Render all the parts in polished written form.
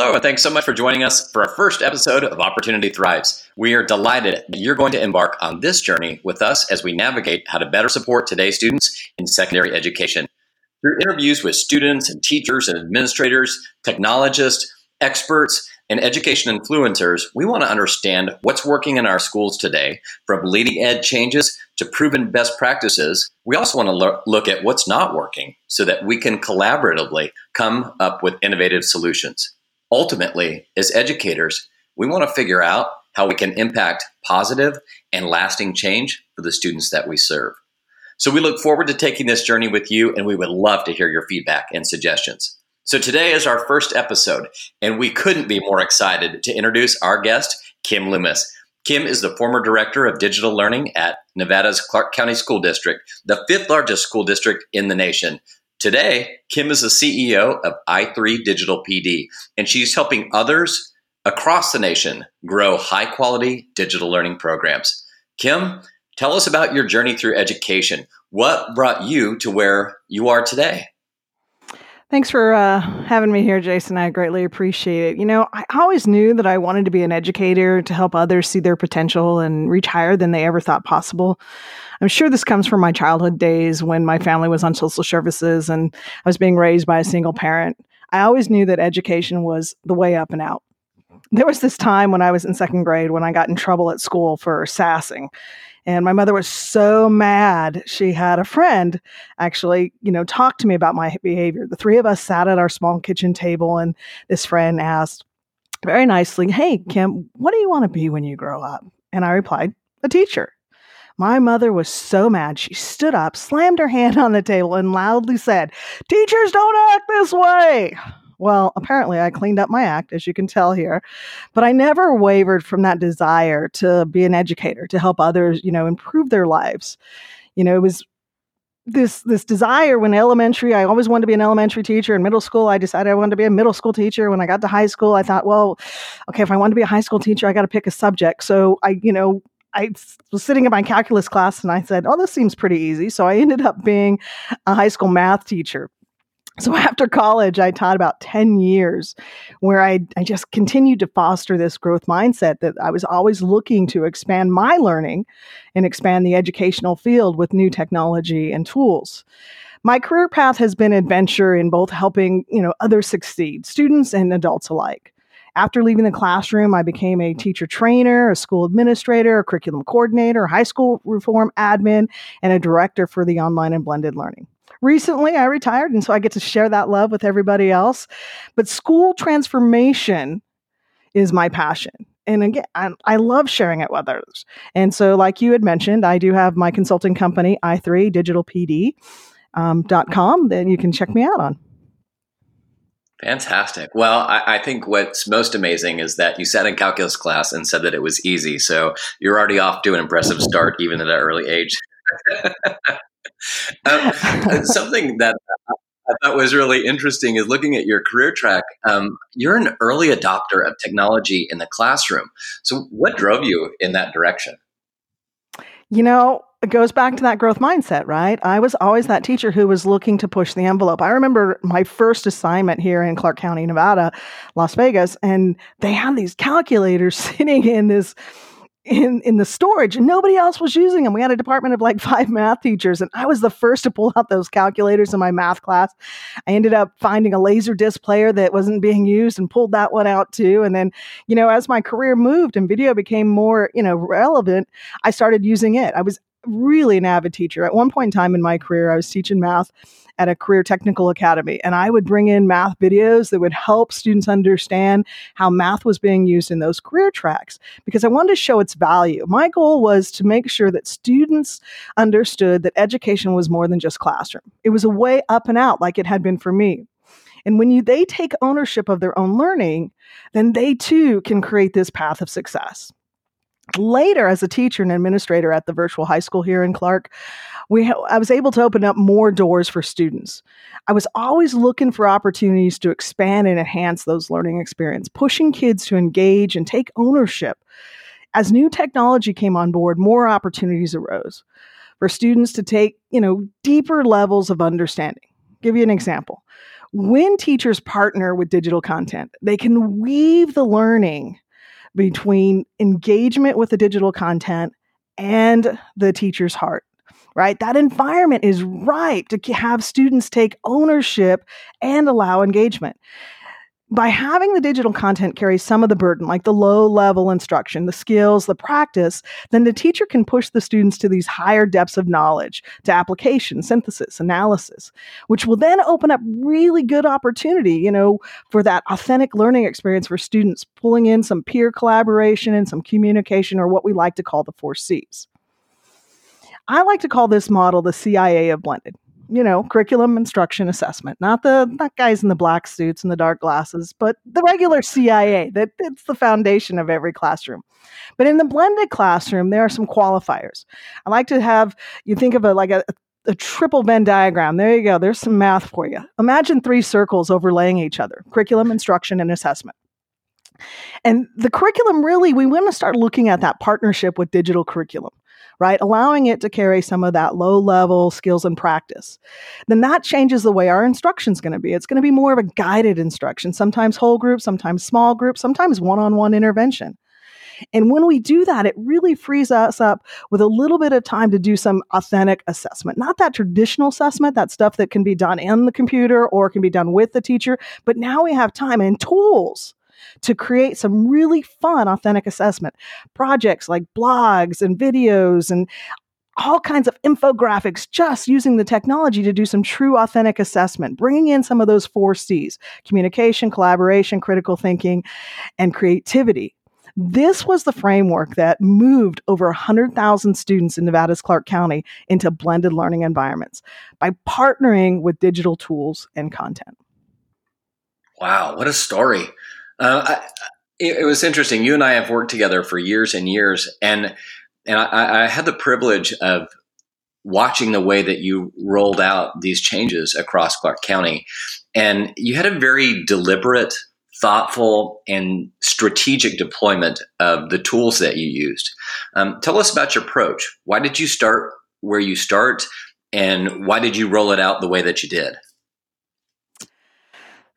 Hello, and thanks so much for joining us for our first episode of Opportunity Thrives. We are delighted that you're going to embark on this journey with us as we navigate how to better support today's students in secondary education. Through interviews with students and teachers and administrators, technologists, experts, and education influencers, we want to understand what's working in our schools today, from leading edge changes to proven best practices. We also want to look at what's not working so that we can collaboratively come up with innovative solutions. Ultimately, as educators, we want to figure out how we can impact positive and lasting change for the students that we serve. So we look forward to taking this journey with you, and we would love to hear your feedback and suggestions. So today is our first episode, and we couldn't be more excited to introduce our guest, Kim Loomis. Kim is the former director of digital learning at Nevada's Clark County School District, the fifth largest school district in the nation. Today, Kim is the CEO of i3DigitalPD, and she's helping others across the nation grow high-quality digital learning programs. Kim, tell us about your journey through education. What brought you to where you are today? Thanks for having me here, Jason. I greatly appreciate it. You know, I always knew that I wanted to be an educator to help others see their potential and reach higher than they ever thought possible. I'm sure this comes from my childhood days when my family was on social services and I was being raised by a single parent. I always knew that education was the way up and out. There was this time when I was in second grade when I got in trouble at school for sassing. And my mother was so mad. She had a friend actually, talk to me about my behavior. The three of us sat at our small kitchen table, and this friend asked very nicely, "Hey, Kim, what do you want to be when you grow up?" And I replied, "A teacher." My mother was so mad. She stood up, slammed her hand on the table, and loudly said, "Teachers don't act this way." Well, apparently I cleaned up my act, as you can tell here, but I never wavered from that desire to be an educator, to help others, improve their lives. It was this desire when elementary, I always wanted to be an elementary teacher. In middle school, I decided I wanted to be a middle school teacher. When I got to high school, I thought, well, okay, if I want to be a high school teacher, I got to pick a subject. So I was sitting in my calculus class and I said, oh, this seems pretty easy. So I ended up being a high school math teacher. So after college, I taught about 10 years where I just continued to foster this growth mindset that I was always looking to expand my learning and expand the educational field with new technology and tools. My career path has been adventure in both helping, others succeed, students and adults alike. After leaving the classroom, I became a teacher trainer, a school administrator, a curriculum coordinator, high school reform admin, and a director for the online and blended learning. Recently, I retired, and so I get to share that love with everybody else. But school transformation is my passion. And again, I love sharing it with others. And so like you had mentioned, I do have my consulting company, i3digitalpd.com, that you can check me out on. Fantastic. Well, I think what's most amazing is that you sat in calculus class and said that it was easy. So you're already off to an impressive start, even at an early age. Something that I thought was really interesting is looking at your career track. You're an early adopter of technology in the classroom. So what drove you in that direction? It goes back to that growth mindset, right? I was always that teacher who was looking to push the envelope. I remember my first assignment here in Clark County, Nevada, Las Vegas, and they had these calculators sitting in the storage, and nobody else was using them. We had a department of like 5 math teachers, and I was the first to pull out those calculators in my math class. I ended up finding a laser disc player that wasn't being used and pulled that one out too. And then, as my career moved and video became more, relevant, I started using it. I was really an avid teacher. At one point in time in my career, I was teaching math at a career technical academy, and I would bring in math videos that would help students understand how math was being used in those career tracks, because I wanted to show its value. My goal was to make sure that students understood that education was more than just classroom. It was a way up and out, like it had been for me. And when they take ownership of their own learning, then they too can create this path of success. Later, as a teacher and administrator at the virtual high school here in Clark, I was able to open up more doors for students. I was always looking for opportunities to expand and enhance those learning experiences, pushing kids to engage and take ownership. As new technology came on board, more opportunities arose for students to take, deeper levels of understanding. Give you an example. When teachers partner with digital content, they can weave the learning between engagement with the digital content and the teacher's heart, right? That environment is ripe to have students take ownership and allow engagement. By having the digital content carry some of the burden, like the low-level instruction, the skills, the practice, then the teacher can push the students to these higher depths of knowledge, to application, synthesis, analysis, which will then open up really good opportunity, for that authentic learning experience for students, pulling in some peer collaboration and some communication, or what we like to call the 4 Cs. I like to call this model the CIA of blended. Curriculum, instruction, assessment, not guys in the black suits and the dark glasses, but the regular CIA, it's the foundation of every classroom. But in the blended classroom, there are some qualifiers. I like to have you think of a triple Venn diagram. There you go. There's some math for you. Imagine 3 circles overlaying each other: curriculum, instruction, and assessment. And the curriculum, really, we want to start looking at that partnership with digital curriculum, right? Allowing it to carry some of that low-level skills and practice. Then that changes the way our instruction is going to be. It's going to be more of a guided instruction, sometimes whole group, sometimes small group, sometimes one-on-one intervention. And when we do that, it really frees us up with a little bit of time to do some authentic assessment. Not that traditional assessment, that stuff that can be done in the computer or can be done with the teacher, but now we have time and tools to create some really fun, authentic assessment projects like blogs and videos and all kinds of infographics, just using the technology to do some true, authentic assessment, bringing in some of those 4 Cs: communication, collaboration, critical thinking, and creativity. This was the framework that moved over 100,000 students in Nevada's Clark County into blended learning environments by partnering with digital tools and content. Wow, what a story. It was interesting. You and I have worked together for years and years, and I had the privilege of watching the way that you rolled out these changes across Clark County. And you had a very deliberate, thoughtful, and strategic deployment of the tools that you used. Tell us about your approach. Why did you start where you start, and why did you roll it out the way that you did?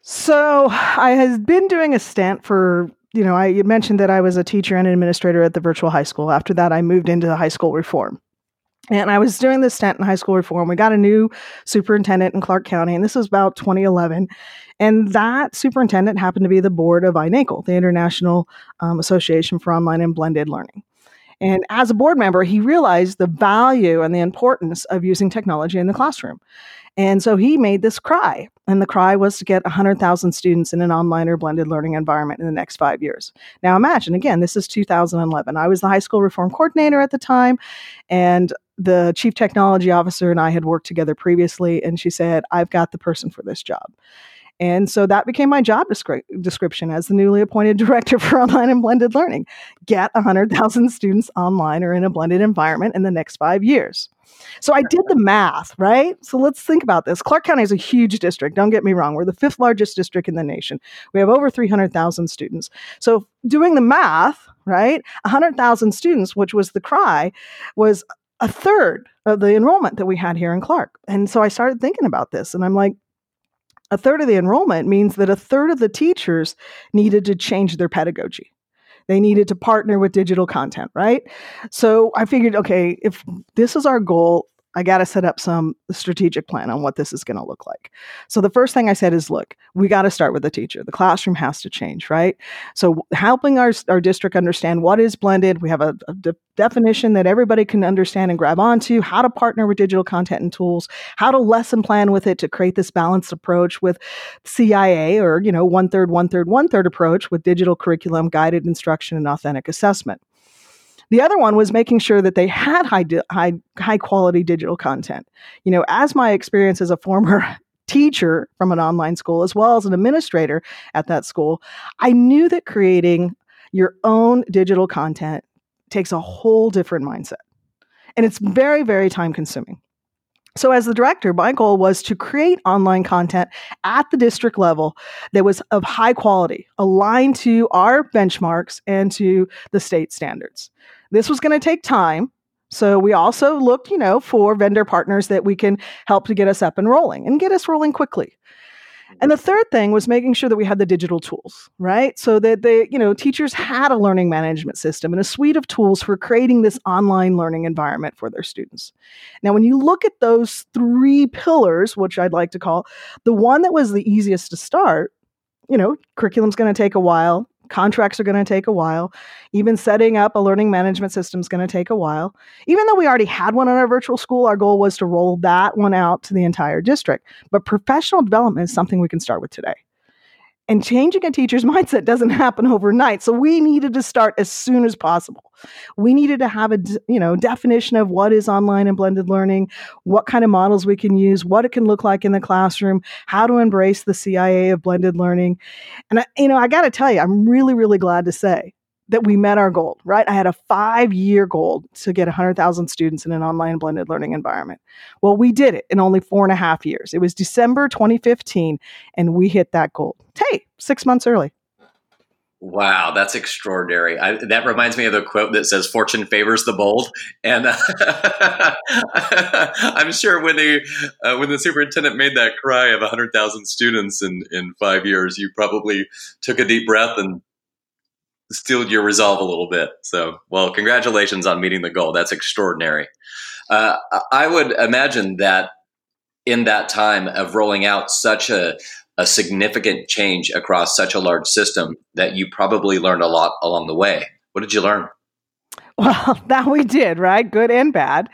So I had been doing a stint for, I mentioned that I was a teacher and administrator at the virtual high school. After that, I moved into the high school reform. And I was doing this stint in high school reform. We got a new superintendent in Clark County, and this was about 2011. And that superintendent happened to be the board of iNACOL, the International Association for Online and Blended Learning. And as a board member, he realized the value and the importance of using technology in the classroom. And so he made this cry. And the cry was to get 100,000 students in an online or blended learning environment in the next 5 years. Now imagine, again, this is 2011. I was the high school reform coordinator at the time, and the chief technology officer and I had worked together previously, and she said, "I've got the person for this job." And so that became my job description as the newly appointed director for online and blended learning: get 100,000 students online or in a blended environment in the next 5 years. So I did the math, right? So let's think about this. Clark County is a huge district. Don't get me wrong. We're the 5th largest district in the nation. We have over 300,000 students. So doing the math, right, 100,000 students, which was the cry, was a third of the enrollment that we had here in Clark. And so I started thinking about this, and I'm like, a third of the enrollment means that a third of the teachers needed to change their pedagogy. They needed to partner with digital content, right? So I figured, okay, if this is our goal, I got to set up some strategic plan on what this is going to look like. So the first thing I said is, look, we got to start with the teacher. The classroom has to change, right? So helping our district understand what is blended. We have a definition that everybody can understand and grab onto, how to partner with digital content and tools, how to lesson plan with it to create this balanced approach with CIA, or, one-third, one-third, one-third approach with digital curriculum, guided instruction, and authentic assessment. The other one was making sure that they had high quality digital content. As my experience as a former teacher from an online school, as well as an administrator at that school, I knew that creating your own digital content takes a whole different mindset. And it's very, very time consuming. So as the director, my goal was to create online content at the district level that was of high quality, aligned to our benchmarks and to the state standards. This was going to take time. So we also looked, for vendor partners that we can help to get us up and rolling quickly. And the third thing was making sure that we had the digital tools, right? So that they, you know, teachers had a learning management system and a suite of tools for creating this online learning environment for their students. Now, when you look at those three pillars, which I'd like to call, the one that was the easiest to start, you know, curriculum's going to take a while. Contracts are going to take a while. Even setting up a learning management system is going to take a while. Even though we already had one in our virtual school, our goal was to roll that one out to the entire district. But professional development is something we can start with today. And changing a teacher's mindset doesn't happen overnight. So we needed to start as soon as possible. We needed to have a definition of what is online and blended learning, what kind of models we can use, what it can look like in the classroom, how to embrace the CIA of blended learning. And I got to tell you, I'm really, really glad to say that we met our goal, right? I had a 5-year goal to get 100,000 students in an online blended learning environment. Well, we did it in only 4.5 years. It was December 2015, and we hit that goal. Hey, 6 months early. Wow, that's extraordinary. That reminds me of the quote that says, fortune favors the bold. And I'm sure when the superintendent made that cry of 100,000 students in 5 years, you probably took a deep breath and steeled your resolve a little bit. So, well, congratulations on meeting the goal. That's extraordinary. I would imagine that in that time of rolling out such a significant change across such a large system that you probably learned a lot along the way. What did you learn? Well, that we did, right? Good and bad.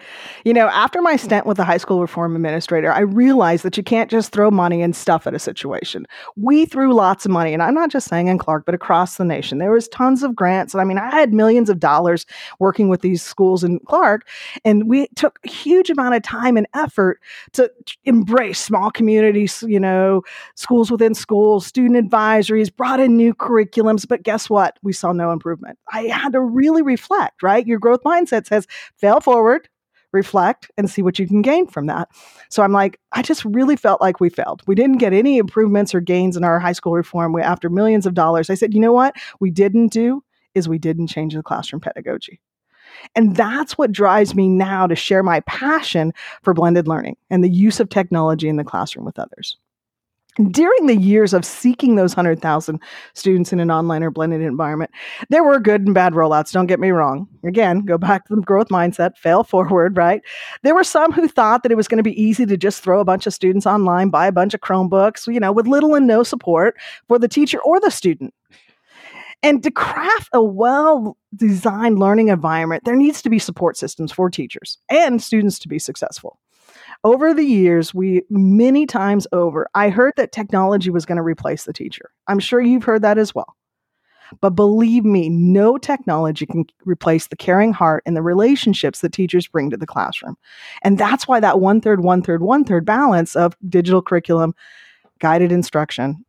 You know, after my stint with the high school reform administrator, I realized that you can't just throw money and stuff at a situation. We threw lots of money, and I'm not just saying in Clark, but across the nation. There was tons of grants. And I mean, I had millions of dollars working with these schools in Clark, and we took a huge amount of time and effort to embrace small communities, you know, schools within schools, student advisories, brought in new curriculums. But guess what? We saw no improvement. I had to really reflect, right? Your growth mindset says, fail forward, reflect, and see what you can gain from that. So I'm like, I just really felt like we failed. We didn't get any improvements or gains in our high school reform. After millions of dollars, I said, you know what we didn't do is we didn't change the classroom pedagogy. And that's what drives me now to share my passion for blended learning and the use of technology in the classroom with others. During the years of seeking those 100,000 students in an online or blended environment, there were good and bad rollouts. Don't get me wrong. Again, go back to the growth mindset, fail forward, right? There were some who thought that it was going to be easy to just throw a bunch of students online, buy a bunch of Chromebooks, you know, with little and no support for the teacher or the student. And to craft a well-designed learning environment, there needs to be support systems for teachers and students to be successful. Over the years, many times over, I heard that technology was going to replace the teacher. I'm sure you've heard that as well. But believe me, no technology can replace the caring heart and the relationships that teachers bring to the classroom. And that's why that one-third, one-third, one-third balance of digital curriculum, guided instruction,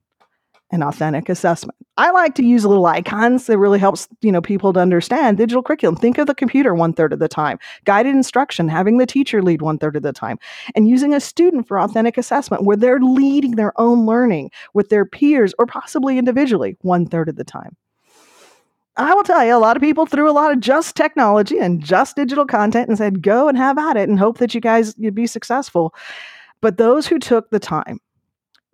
and authentic assessment. I like to use little icons that really helps, you know, people to understand digital curriculum. Think of the computer 1/3 of the time, guided instruction, having the teacher lead 1/3 of the time, and using a student for authentic assessment where they're leading their own learning with their peers or possibly individually 1/3 of the time. I will tell you, a lot of people threw a lot of just technology and just digital content and said, go and have at it and hope that you guys you'd be successful. But those who took the time,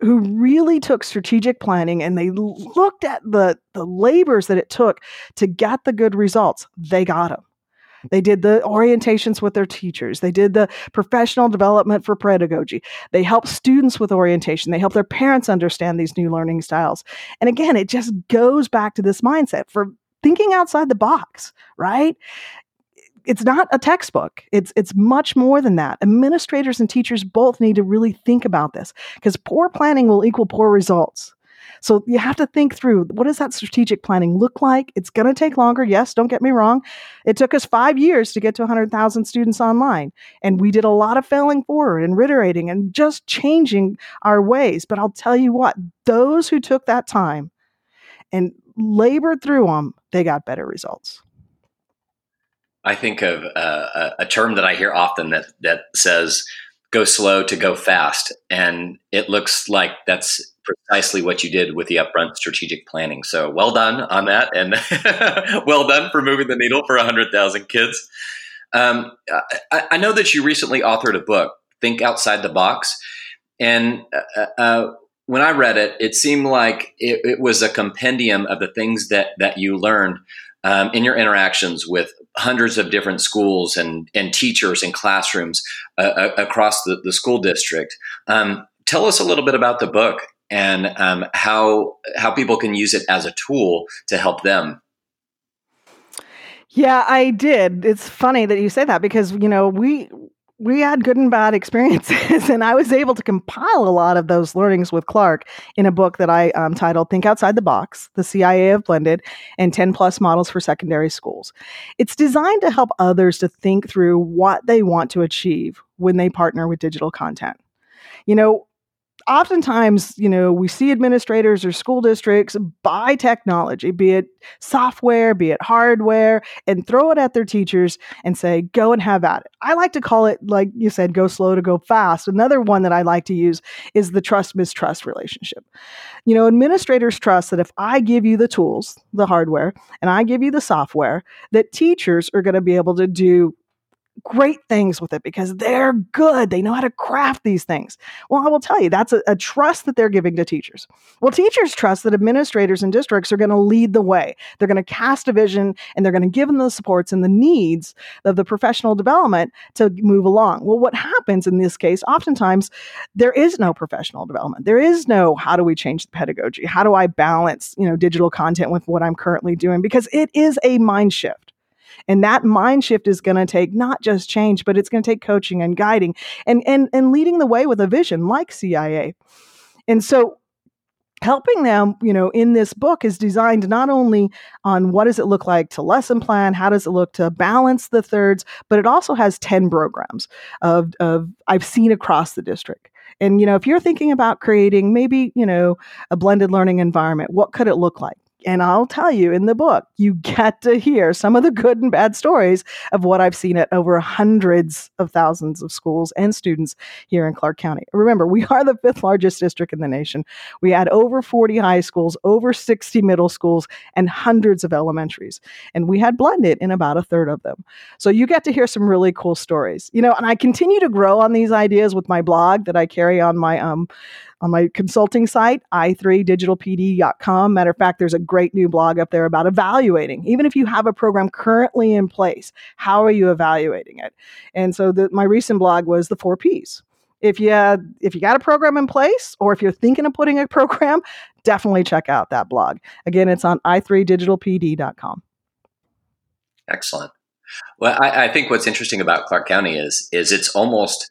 who really took strategic planning and they looked at the labors that it took to get the good results, they got them. They did the orientations with their teachers. They did the professional development for pedagogy. They helped students with orientation. They helped their parents understand these new learning styles. And again, it just goes back to this mindset for thinking outside the box, right? It's not a textbook. It's much more than that. Administrators and teachers both need to really think about this because poor planning will equal poor results. So you have to think through, what does that strategic planning look like? It's going to take longer. Yes, don't get me wrong. It took us 5 years to get to 100,000 students online. And we did a lot of failing forward and reiterating and just changing our ways. But I'll tell you what, those who took that time and labored through them, they got better results. I think of a term that I hear often that says, go slow to go fast. And it looks like that's precisely what you did with the upfront strategic planning. So well done on that. And well done for moving the needle for 100,000 kids. I know that you recently authored a book, Think Outside the Box. And when I read it, it seemed like it was a compendium of the things that you learned in your interactions with hundreds of different schools and teachers and classrooms across the school district. Tell us a little bit about the book and how people can use it as a tool to help them. Yeah, I did. It's funny that you say that because, you know, we had good and bad experiences, and I was able to compile a lot of those learnings with Clark in a book that I titled Think Outside the Box, the CIA of Blended, and 10 Plus Models for Secondary Schools. It's designed to help others to think through what they want to achieve when they partner with digital content. You know, oftentimes, you know, we see administrators or school districts buy technology, be it software, be it hardware, and throw it at their teachers and say, go and have at it. I like to call it, like you said, go slow to go fast. Another one that I like to use is the trust-mistrust relationship. You know, administrators trust that if I give you the tools, the hardware, and I give you the software, that teachers are going to be able to do great things with it because they're good. They know how to craft these things. Well, I will tell you, that's a trust that they're giving to teachers. Well, teachers trust that administrators and districts are going to lead the way. They're going to cast a vision and they're going to give them the supports and the needs of the professional development to move along. Well, what happens in this case, oftentimes there is no professional development. There is no, how do we change the pedagogy? How do I balance, you know, digital content with what I'm currently doing? Because it is a mind shift. And that mind shift is going to take not just change, but it's going to take coaching and guiding and leading the way with a vision like CIA. And so helping them, you know, in this book is designed not only on what does it look like to lesson plan, how does it look to balance the thirds, but it also has 10 programs of I've seen across the district. And, you know, if you're thinking about creating maybe, you know, a blended learning environment, what could it look like? And I'll tell you, in the book, you get to hear some of the good and bad stories of what I've seen at over hundreds of thousands of schools and students here in Clark County. Remember, we are the 5th largest district in the nation. We had over 40 high schools, over 60 middle schools, and hundreds of elementaries. And we had blended in about a third of them. So you get to hear some really cool stories. You know, and I continue to grow on these ideas with my blog that I carry on my consulting site, i3DigitalPD.com. Matter of fact, there's a great new blog up there about evaluating. Even if you have a program currently in place, how are you evaluating it? And so my recent blog was the 4 Ps. If you got a program in place, or if you're thinking of putting a program, definitely check out that blog. Again, it's on i3DigitalPD.com. Excellent. Well, I think what's interesting about Clark County is it's almost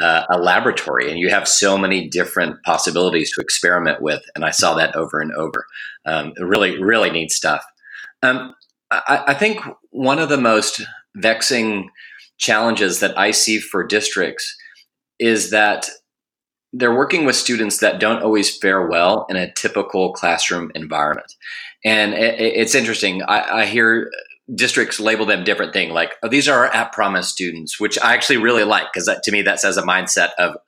a laboratory, and you have so many different possibilities to experiment with. And I saw that over and over. Really, really neat stuff. I think one of the most vexing challenges that I see for districts is that they're working with students that don't always fare well in a typical classroom environment. And it's interesting. I hear districts label them different thing, like, oh, these are our at-promise students, which I actually really like, because to me that says a mindset of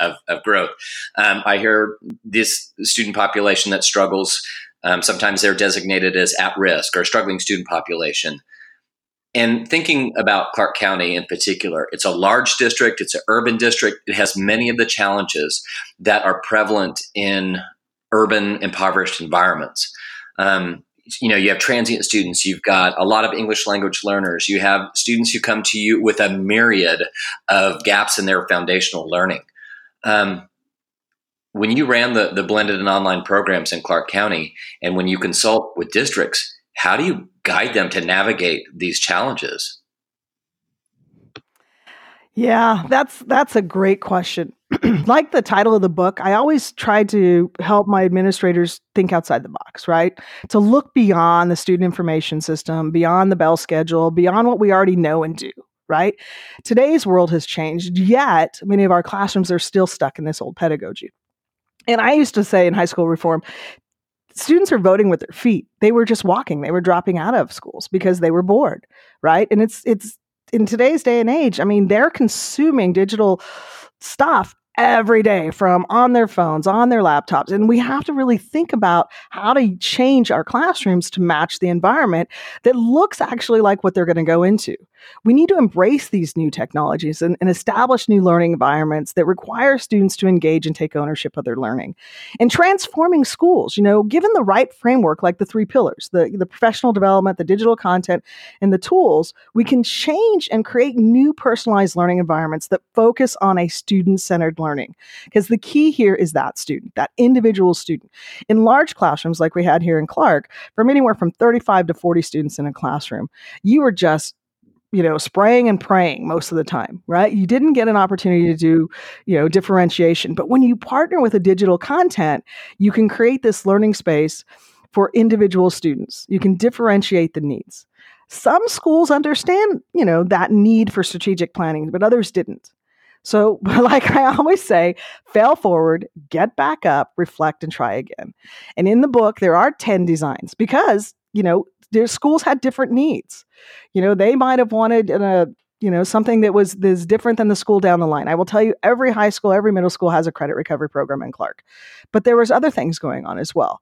growth. I hear this student population that struggles. Sometimes they're designated as at-risk or struggling student population. And thinking about Clark County in particular, it's a large district, it's an urban district, it has many of the challenges that are prevalent in urban impoverished environments. You know, you have transient students, you've got a lot of English language learners, you have students who come to you with a myriad of gaps in their foundational learning. When you ran the blended and online programs in Clark County, and when you consult with districts, how do you guide them to navigate these challenges? Yeah, that's a great question. Like the title of the book, I always try to help my administrators think outside the box, right? To look beyond the student information system, beyond the bell schedule, beyond what we already know and do, right? Today's world has changed, yet many of our classrooms are still stuck in this old pedagogy. And I used to say in high school reform, students are voting with their feet. They were just walking. They were dropping out of schools because they were bored, right? And it's in today's day and age, I mean, they're consuming digital stuff every day from on their phones, on their laptops. And we have to really think about how to change our classrooms to match the environment that looks actually like what they're going to go into. We need to embrace these new technologies and establish new learning environments that require students to engage and take ownership of their learning. And transforming schools, given the right framework, like the three pillars, the professional development, the digital content, and the tools, we can change and create new personalized learning environments that focus on a student-centered learning. Because the key here is that student, that individual student. In large classrooms like we had here in Clark, from anywhere from 35 to 40 students in a classroom, you were just spraying and praying most of the time, right? You didn't get an opportunity to do, differentiation. But when you partner with a digital content, you can create this learning space for individual students. You can differentiate the needs. Some schools understand, that need for strategic planning, but others didn't. So like I always say, fail forward, get back up, reflect, and try again. And in the book, there are 10 designs because, their schools had different needs. They might have wanted something that was different than the school down the line. I will tell you, every high school, every middle school has a credit recovery program in Clark. But there was other things going on as well.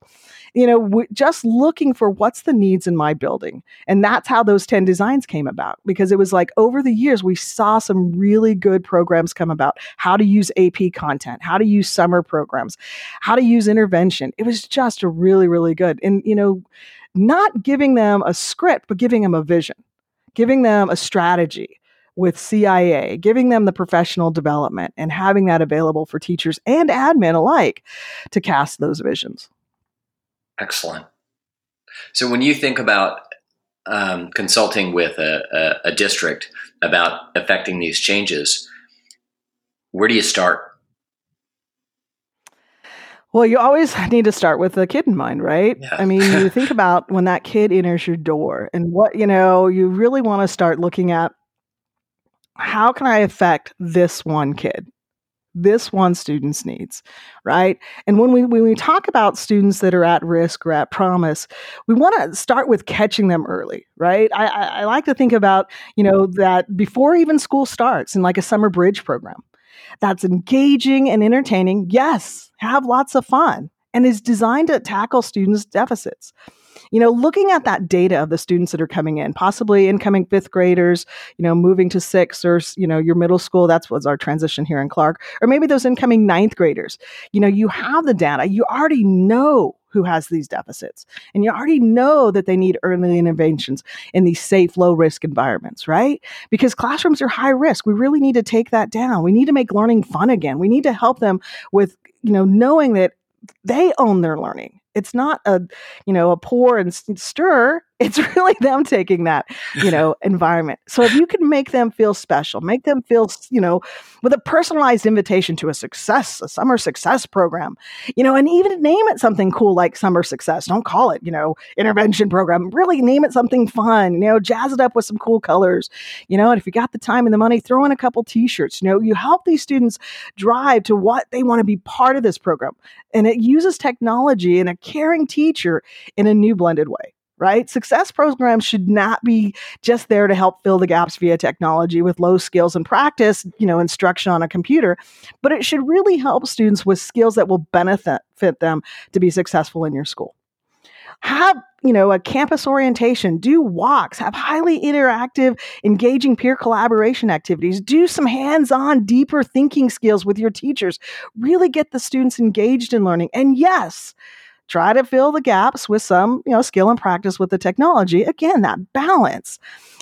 Just looking for what's the needs in my building. And that's how those 10 designs came about. Because it was like over the years, we saw some really good programs come about. How to use AP content, how to use summer programs, how to use intervention. It was just really, really good. And, not giving them a script, but giving them a vision, giving them a strategy with CIA, giving them the professional development and having that available for teachers and admin alike to cast those visions. Excellent. So when you think about consulting with a district about affecting these changes, where do you start? Well, you always need to start with the kid in mind, right? Yeah. I mean, you think about when that kid enters your door and what, you really want to start looking at, how can I affect this one kid, this one student's needs, right? And when we talk about students that are at risk or at promise, we want to start with catching them early, right? I like to think about, that before even school starts in like a summer bridge program. That's engaging and entertaining, yes, have lots of fun, and is designed to tackle students' deficits. Looking at that data of the students that are coming in, possibly incoming fifth graders, moving to sixth or, your middle school, that's what's our transition here in Clark, or maybe those incoming ninth graders. You have the data, you already know who has these deficits, and you already know that they need early interventions in these safe, low-risk environments, right? Because classrooms are high risk. We really need to take that down. We need to make learning fun again. We need to help them with, knowing that they own their learning. It's not a pour and stir. It's really them taking that, environment. So if you can make them feel special, make them feel, with a personalized invitation to a summer success program, and even name it something cool like summer success. Don't call it, intervention program. Really name it something fun, jazz it up with some cool colors, and if you got the time and the money, throw in a couple t-shirts. You help these students drive to what they want to be part of this program. And it uses technology and a caring teacher in a new blended way. Right? Success programs should not be just there to help fill the gaps via technology with low skills and practice, instruction on a computer, but it should really help students with skills that will benefit them to be successful in your school. Have, a campus orientation, do walks, have highly interactive, engaging peer collaboration activities, do some hands-on, deeper thinking skills with your teachers, really get the students engaged in learning. And yes, try to fill the gaps with some, skill and practice with the technology. Again, that balance.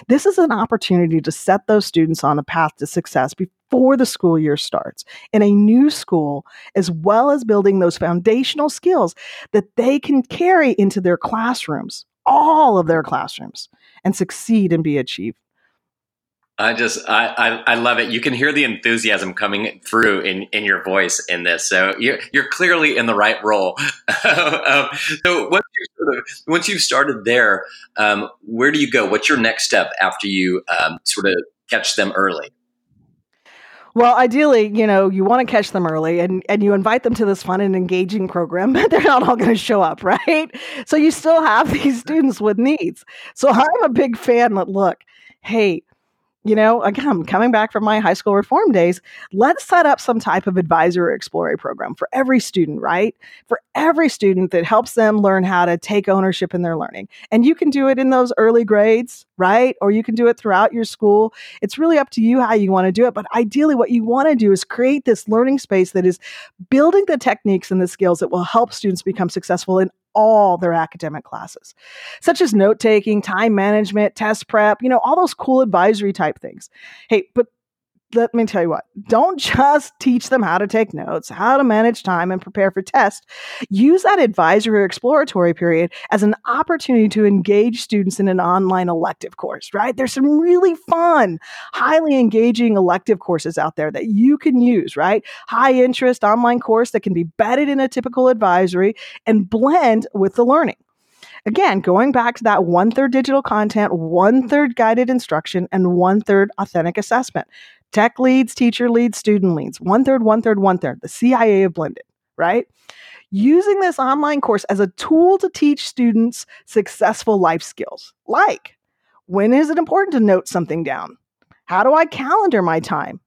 This is an opportunity to set those students on a path to success before the school year starts in a new school, as well as building those foundational skills that they can carry into their classrooms, all of their classrooms, and succeed and be achieved. I love it. You can hear the enthusiasm coming through in your voice in this. So you're clearly in the right role. So once you've started there, where do you go? What's your next step after you catch them early? Well, ideally, you want to catch them early and you invite them to this fun and engaging program, but they're not all going to show up, right? So you still have these students with needs. So I'm a big fan that, again, coming back from my high school reform days, let's set up some type of advisor or exploratory program for every student, right? For every student that helps them learn how to take ownership in their learning. And you can do it in those early grades, right? Or you can do it throughout your school. It's really up to you how you want to do it. But ideally, what you want to do is create this learning space that is building the techniques and the skills that will help students become successful in all their academic classes, such as note-taking, time management, test prep, all those cool advisory type things. Hey, but let me tell you what, don't just teach them how to take notes, how to manage time and prepare for tests. Use that advisory or exploratory period as an opportunity to engage students in an online elective course, right? There's some really fun, highly engaging elective courses out there that you can use, right? High interest online course that can be bedded in a typical advisory and blend with the learning. Again, going back to that 1/3 digital content, 1/3 guided instruction, and 1/3 authentic assessment. Tech leads, teacher leads, student leads. 1/3, 1/3, 1/3. The CIA of blended, right? Using this online course as a tool to teach students successful life skills. Like, when is it important to note something down? How do I calendar my time?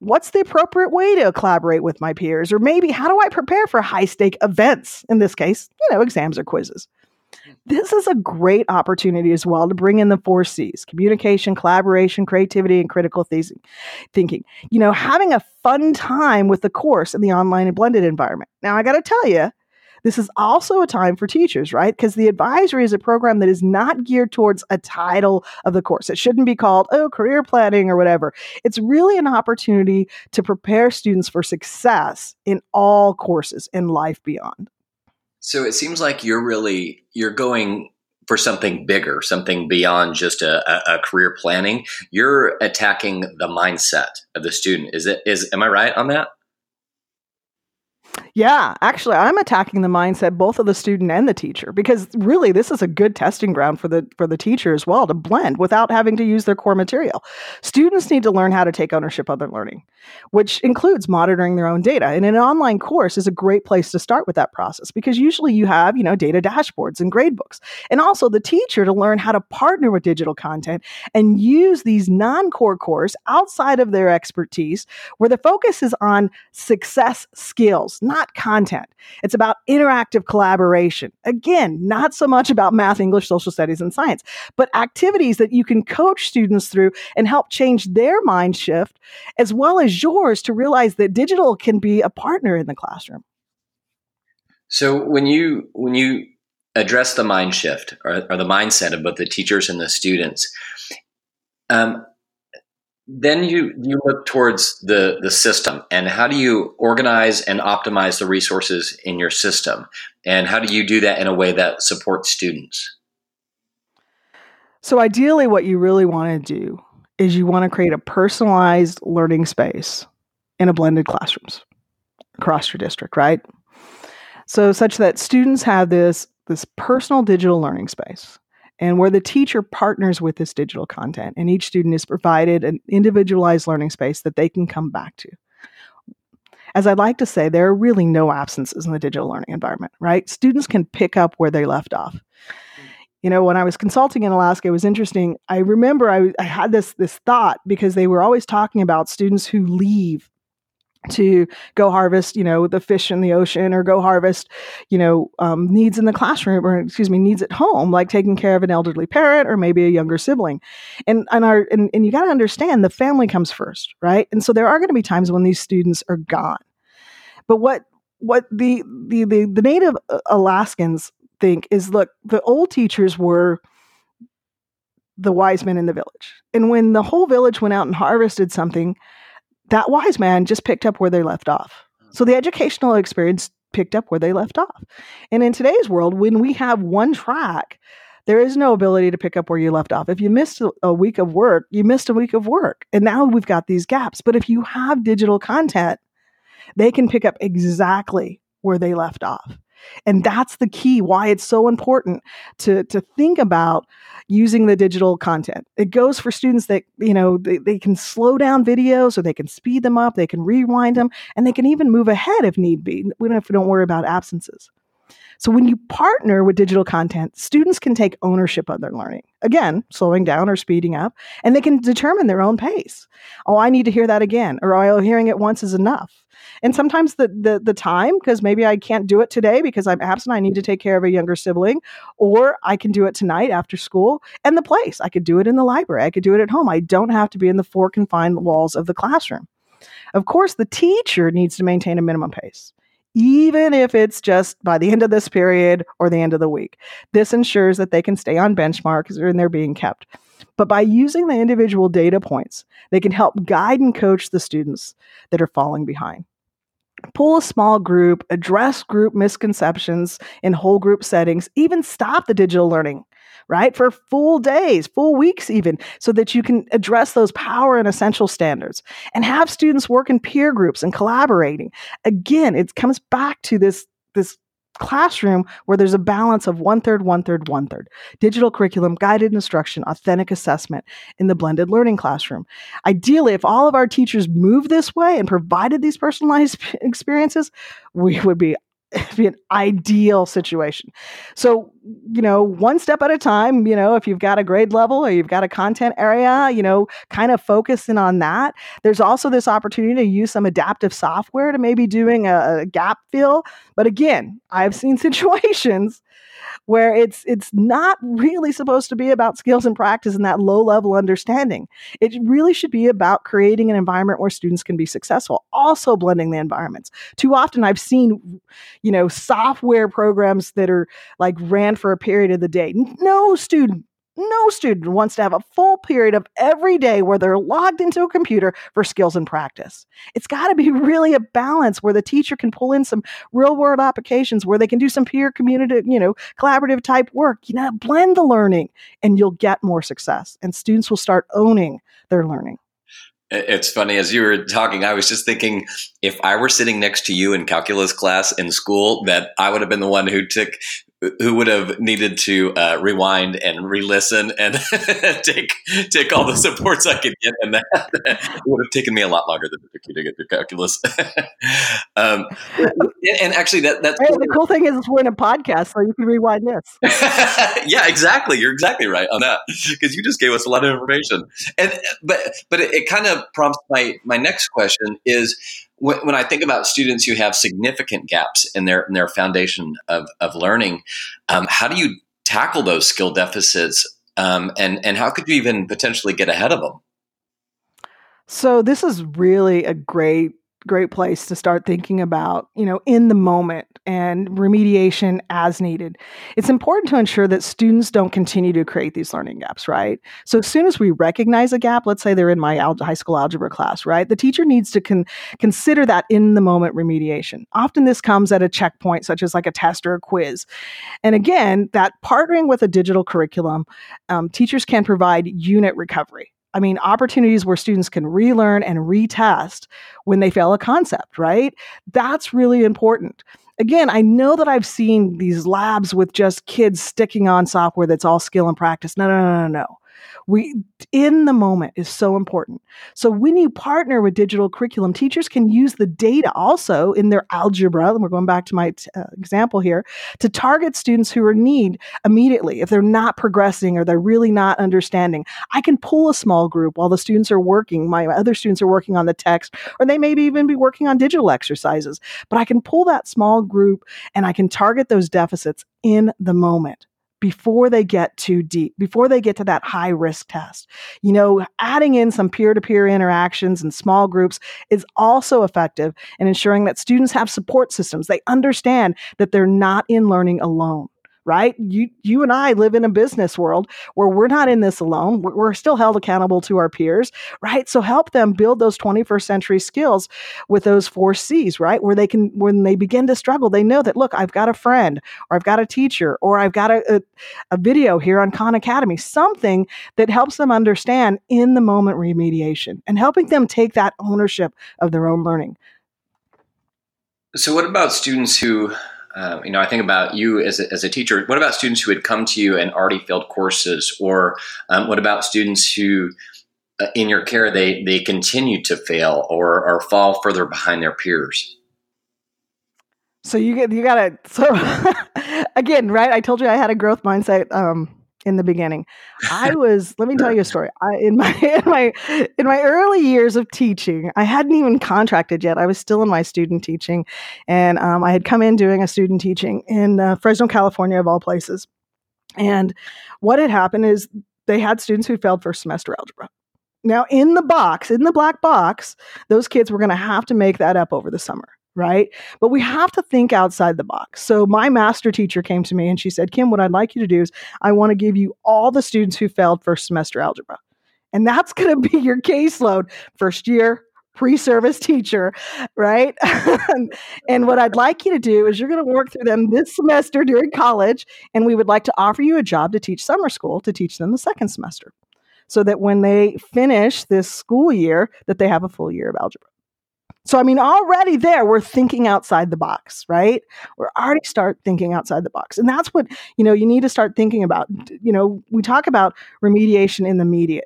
What's the appropriate way to collaborate with my peers? Or maybe, how do I prepare for high-stake events? In this case, exams or quizzes. This is a great opportunity as well to bring in the 4 C's, communication, collaboration, creativity, and critical thinking. Having a fun time with the course in the online and blended environment. Now, I got to tell you, this is also a time for teachers, right? Because the advisory is a program that is not geared towards a title of the course. It shouldn't be called, career planning or whatever. It's really an opportunity to prepare students for success in all courses and life beyond. So it seems like you're going for something bigger, something beyond just a career planning. You're attacking the mindset of the student. Am I right on that? Yeah, actually, I'm attacking the mindset both of the student and the teacher, because really this is a good testing ground for the teacher as well to blend without having to use their core material. Students need to learn how to take ownership of their learning, which includes monitoring their own data. And an online course is a great place to start with that process, because usually you have, data dashboards and gradebooks, and also the teacher to learn how to partner with digital content and use these non-core courses outside of their expertise, where the focus is on success skills, not content. It's about interactive collaboration. Again, not so much about math, English, social studies, and science, but activities that you can coach students through and help change their mind shift, as well as yours, to realize that digital can be a partner in the classroom. So when you address the mind shift or the mindset of both the teachers and the students, then you look towards the system, and how do you organize and optimize the resources in your system? And how do you do that in a way that supports students? So ideally, what you really want to do is you want to create a personalized learning space in a blended classrooms across your district, right? So such that students have this personal digital learning space, and where the teacher partners with this digital content, and each student is provided an individualized learning space that they can come back to. As I like to say, there are really no absences in the digital learning environment, right? Students can pick up where they left off. When I was consulting in Alaska, it was interesting. I remember I had this thought, because they were always talking about students who leave to go harvest, the fish in the ocean, or go harvest, needs in the classroom, or needs at home, like taking care of an elderly parent or maybe a younger sibling. And you got to understand, the family comes first, right? And so there are going to be times when these students are gone. But what the native Alaskans think is, look, the old teachers were the wise men in the village, and when the whole village went out and harvested something, that wise man just picked up where they left off. So the educational experience picked up where they left off. And in today's world, when we have one track, there is no ability to pick up where you left off. If you missed a week of work, you missed a week of work. And now we've got these gaps. But if you have digital content, they can pick up exactly where they left off. And that's the key, why it's so important to think about using the digital content. It goes for students that, they can slow down videos, or they can speed them up, they can rewind them, and they can even move ahead if need be. We don't worry about absences. So when you partner with digital content, students can take ownership of their learning. Again, slowing down or speeding up, and they can determine their own pace. Oh, I need to hear that again, or oh, hearing it once is enough. And sometimes the time, because maybe I can't do it today because I'm absent, I need to take care of a younger sibling, or I can do it tonight after school, and the place. I could do it in the library. I could do it at home. I don't have to be in the four confined walls of the classroom. Of course, the teacher needs to maintain a minimum pace, even if it's just by the end of this period or the end of the week. This ensures that they can stay on benchmarks and they're being kept. But by using the individual data points, they can help guide and coach the students that are falling behind. Pull a small group, address group misconceptions in whole group settings, even stop the digital learning, right, for full days, full weeks even, so that you can address those power and essential standards and have students work in peer groups and collaborating. Again, it comes back to this classroom where there's a balance of one-third, one-third, one-third. Digital curriculum, guided instruction, authentic assessment in the blended learning classroom. Ideally, if all of our teachers moved this way and provided these personalized experiences, we would be an ideal situation. So, one step at a time, if you've got a grade level or you've got a content area, kind of focus in on that. There's also this opportunity to use some adaptive software to maybe doing a gap fill. But again, I've seen situations where it's not really supposed to be about skills and practice and that low level understanding. It really should be about creating an environment where students can be successful, also blending the environments. Too often I've seen, software programs that are like ran for a period of the day. No student wants to have a full period of every day where they're logged into a computer for skills and practice. It's got to be really a balance where the teacher can pull in some real world applications, where they can do some peer community, collaborative type work, blend the learning, and you'll get more success. And students will start owning their learning. It's funny, as you were talking, I was just thinking, if I were sitting next to you in calculus class in school, that I would have been the one who would have needed to rewind and re-listen and take all the supports I could get. And that would have taken me a lot longer than it took you to get through calculus. And actually, that's hey, the cool thing is we're in a podcast, so you can rewind this. Yeah, exactly. You're exactly right on that, because you just gave us a lot of information. And but it kind of prompts my next question is, when I think about students who have significant gaps in their foundation of learning, how do you tackle those skill deficits, and how could you even potentially get ahead of them? So this is really a great place to start thinking about, in the moment and remediation as needed. It's important to ensure that students don't continue to create these learning gaps, right? So as soon as we recognize a gap, let's say they're in my high school algebra class, right? The teacher needs to consider that in the moment remediation. Often this comes at a checkpoint, such as like a test or a quiz. And again, that partnering with a digital curriculum, teachers can provide unit recovery. I mean, opportunities where students can relearn and retest when they fail a concept, right? That's really important. Again, I know that I've seen these labs with just kids sticking on software that's all skill and practice. No. In the moment is so important. So when you partner with digital curriculum, teachers can use the data also in their algebra, and we're going back to my example here, to target students who are in need immediately. If they're not progressing or they're really not understanding, I can pull a small group while the students are working. My other students are working on the text, or they may even be working on digital exercises. But I can pull that small group and I can target those deficits in the moment, before they get too deep, before they get to that high risk test. Adding in some peer-to-peer interactions and small groups is also effective in ensuring that students have support systems. They understand that they're not in learning alone, right? You and I live in a business world where we're not in this alone. We're still held accountable to our peers, right? So help them build those 21st century skills with those 4 C's, right? Where they can, when they begin to struggle, they know that, look, I've got a friend, or I've got a teacher, or I've got a video here on Khan Academy, something that helps them understand in the moment remediation and helping them take that ownership of their own learning. So what about students who... I think about you as a teacher. What about students who had come to you and already failed courses, or what about students who, in your care, they continue to fail or fall further behind their peers? So you got to. again, right? I told you I had a growth mindset in the beginning. Let me tell you a story. In my early years of teaching, I hadn't even contracted yet. I was still in my student teaching, and I had come in doing a student teaching in Fresno, California, of all places. And what had happened is they had students who failed first semester algebra. Now, in the box, in the black box, those kids were going to have to make that up over the summer, right? But we have to think outside the box. So my master teacher came to me and she said, Kim, what I'd like you to do is I want to give you all the students who failed first semester algebra. And that's going to be your caseload first year, pre-service teacher, right? And what I'd like you to do is you're going to work through them this semester during college, and we would like to offer you a job to teach summer school to teach them the second semester, so that when they finish this school year, that they have a full year of algebra. So, I mean, already there, we're thinking outside the box, right? We're already start thinking outside the box. And that's what, you need to start thinking about. You know, we talk about remediation in the media.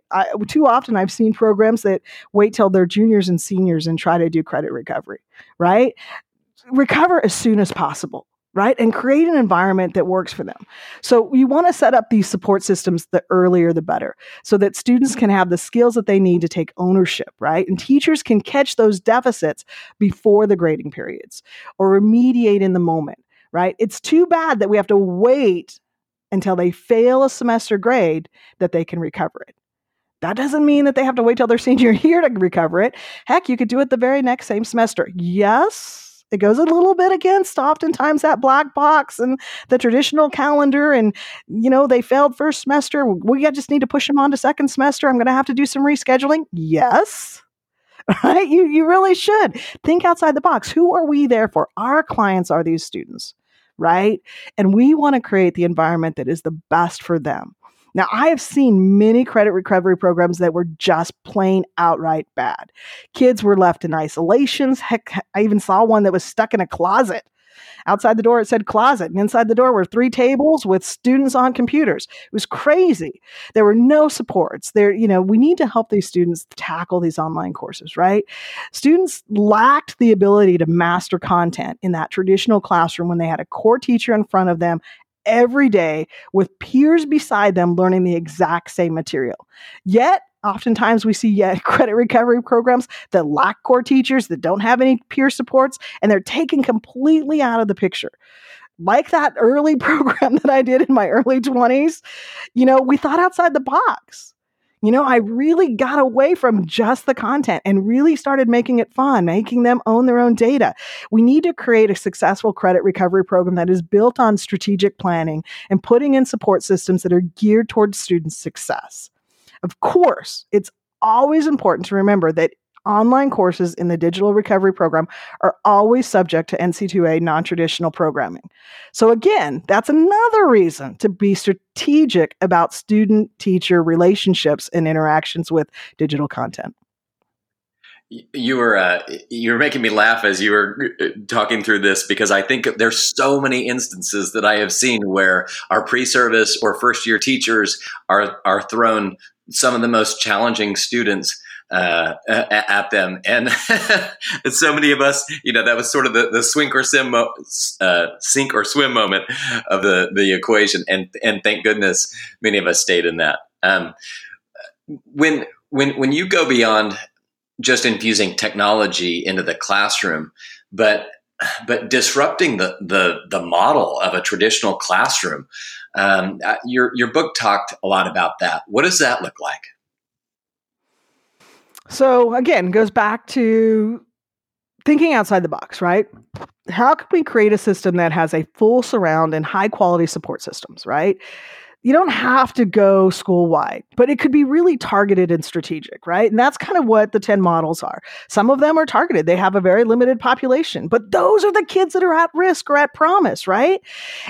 Too often I've seen programs that wait till they're juniors and seniors and try to do credit recovery, right? Recover as soon as possible, right? And create an environment that works for them. So you want to set up these support systems, the earlier the better, so that students can have the skills that they need to take ownership, right? And teachers can catch those deficits before the grading periods or remediate in the moment, right? It's too bad that we have to wait until they fail a semester grade that they can recover it. That doesn't mean that they have to wait till their senior year to recover it. Heck, you could do it the very next same semester. Yes. It goes a little bit against oftentimes that black box and the traditional calendar and, they failed first semester. We just need to push them on to second semester. I'm going to have to do some rescheduling. Yes. Right? You really should think outside the box. Who are we there for? Our clients are these students, right? And we want to create the environment that is the best for them. Now, I have seen many credit recovery programs that were just plain outright bad. Kids were left in isolations. Heck, I even saw one that was stuck in a closet. Outside the door, it said closet, and inside the door were 3 tables with students on computers. It was crazy. There were no supports. We need to help these students tackle these online courses, right? Students lacked the ability to master content in that traditional classroom when they had a core teacher in front of them every day with peers beside them learning the exact same material. Yet, oftentimes we see credit recovery programs that lack core teachers, that don't have any peer supports, and they're taken completely out of the picture. Like that early program that I did in my early 20s, we thought outside the box. I really got away from just the content and really started making it fun, making them own their own data. We need to create a successful credit recovery program that is built on strategic planning and putting in support systems that are geared towards student success. Of course, it's always important to remember that online courses in the digital recovery program are always subject to NC2A non-traditional programming. So again, that's another reason to be strategic about student-teacher relationships and interactions with digital content. You were making me laugh as you were talking through this, because I think there's so many instances that I have seen where our pre-service or first-year teachers are thrown some of the most challenging students at them. And so many of us, that was sort of the sink or swim moment of the equation. And thank goodness many of us stayed in that. When you go beyond just infusing technology into the classroom, but disrupting the model of a traditional classroom, your book talked a lot about that. What does that look like? So again, goes back to thinking outside the box, right? How can we create a system that has a full surround and high quality support systems, right? You don't have to go school-wide, but it could be really targeted and strategic, right? And that's kind of what the 10 models are. Some of them are targeted. They have a very limited population, but those are the kids that are at risk or at promise, right?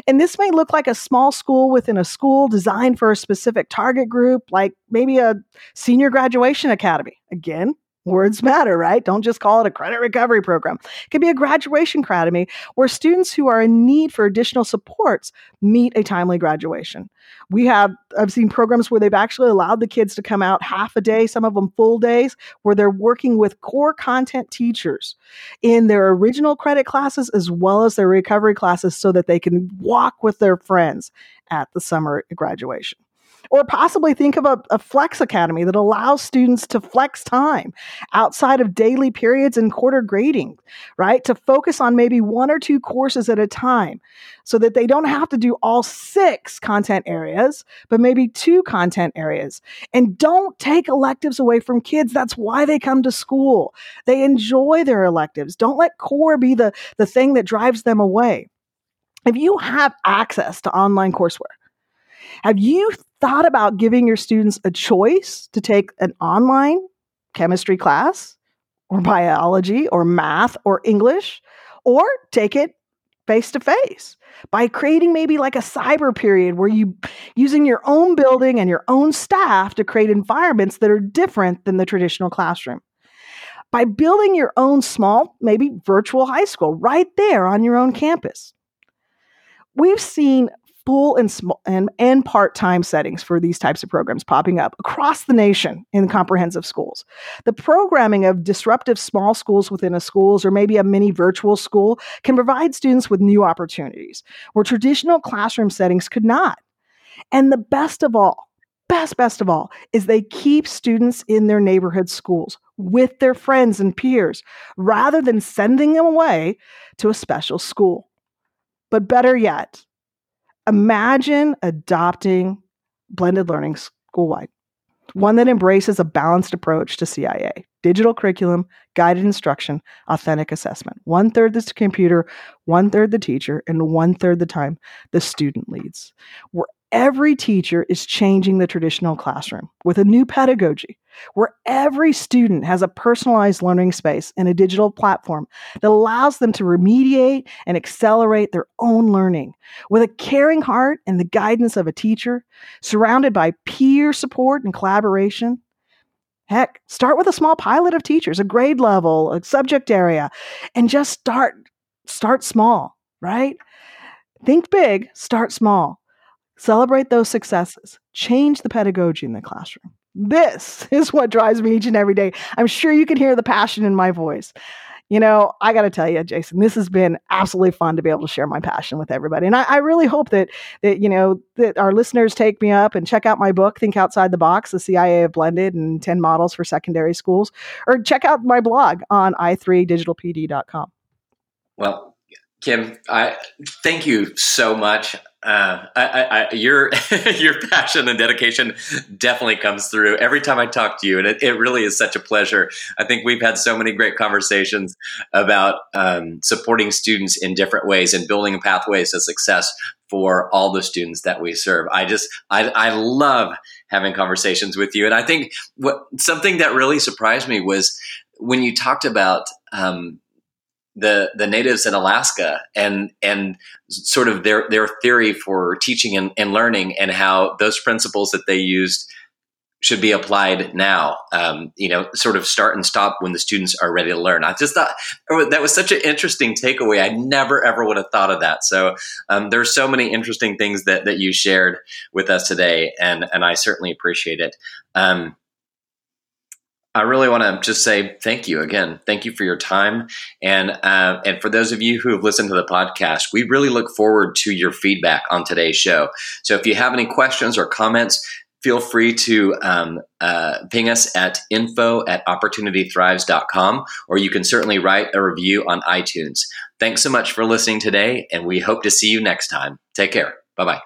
And this may look like a small school within a school designed for a specific target group, like maybe a senior graduation academy. Again, Words matter, right? Don't just call it a credit recovery program. It could be a graduation academy where students who are in need for additional supports meet a timely graduation. I've seen programs where they've actually allowed the kids to come out half a day, some of them full days, where they're working with core content teachers in their original credit classes as well as their recovery classes so that they can walk with their friends at the summer graduation. Or possibly think of a flex academy that allows students to flex time outside of daily periods and quarter grading, right? To focus on maybe one or two courses at a time so that they don't have to do all 6 content areas, but maybe 2 content areas. And don't take electives away from kids. That's why they come to school. They enjoy their electives. Don't let core be the thing that drives them away. If you have access to online courseware, have you thought about giving your students a choice to take an online chemistry class or biology or math or English, or take it face-to-face by creating maybe like a cyber period where you using your own building and your own staff to create environments that are different than the traditional classroom? By building your own small, maybe virtual high school right there on your own campus. We've seen full and small and part-time settings for these types of programs popping up across the nation in comprehensive schools. The programming of disruptive small schools within a schools or maybe a mini virtual school can provide students with new opportunities where traditional classroom settings could not. And the best of all, is they keep students in their neighborhood schools with their friends and peers rather than sending them away to a special school. But better yet, imagine adopting blended learning school-wide, one that embraces a balanced approach to CIA, digital curriculum, guided instruction, authentic assessment, 1/3 the computer, 1/3 the teacher, and 1/3 the time the student leads, where every teacher is changing the traditional classroom with a new pedagogy, where every student has a personalized learning space and a digital platform that allows them to remediate and accelerate their own learning with a caring heart and the guidance of a teacher, surrounded by peer support and collaboration. Heck, start with a small pilot of teachers, a grade level, a subject area, and just start small, right? Think big, start small. Celebrate those successes. Change the pedagogy in the classroom. This is what drives me each and every day. I'm sure you can hear the passion in my voice. You know, I got to tell you, Jason, this has been absolutely fun to be able to share my passion with everybody. And I really hope that our listeners take me up and check out my book, Think Outside the Box, The CIA of Blended and 10 Models for Secondary Schools, or check out my blog on i3DigitalPD.com. Well, Kim, I thank you so much. Your your passion and dedication definitely comes through every time I talk to you, and it really is such a pleasure. I think we've had so many great conversations about supporting students in different ways and building pathways to success for all the students that we serve. I love having conversations with you, and I think something that really surprised me was when you talked about the natives in Alaska and sort of their theory for teaching and learning, and how those principles that they used should be applied now, sort of start and stop when the students are ready to learn. I just thought that was such an interesting takeaway. I never, ever would have thought of that. So there's so many interesting things that you shared with us today, and I certainly appreciate it. I really want to just say thank you again. Thank you for your time. And for those of you who have listened to the podcast, we really look forward to your feedback on today's show. So if you have any questions or comments, feel free to ping us at info@opportunitythrives.com, or you can certainly write a review on iTunes. Thanks so much for listening today, and we hope to see you next time. Take care. Bye-bye.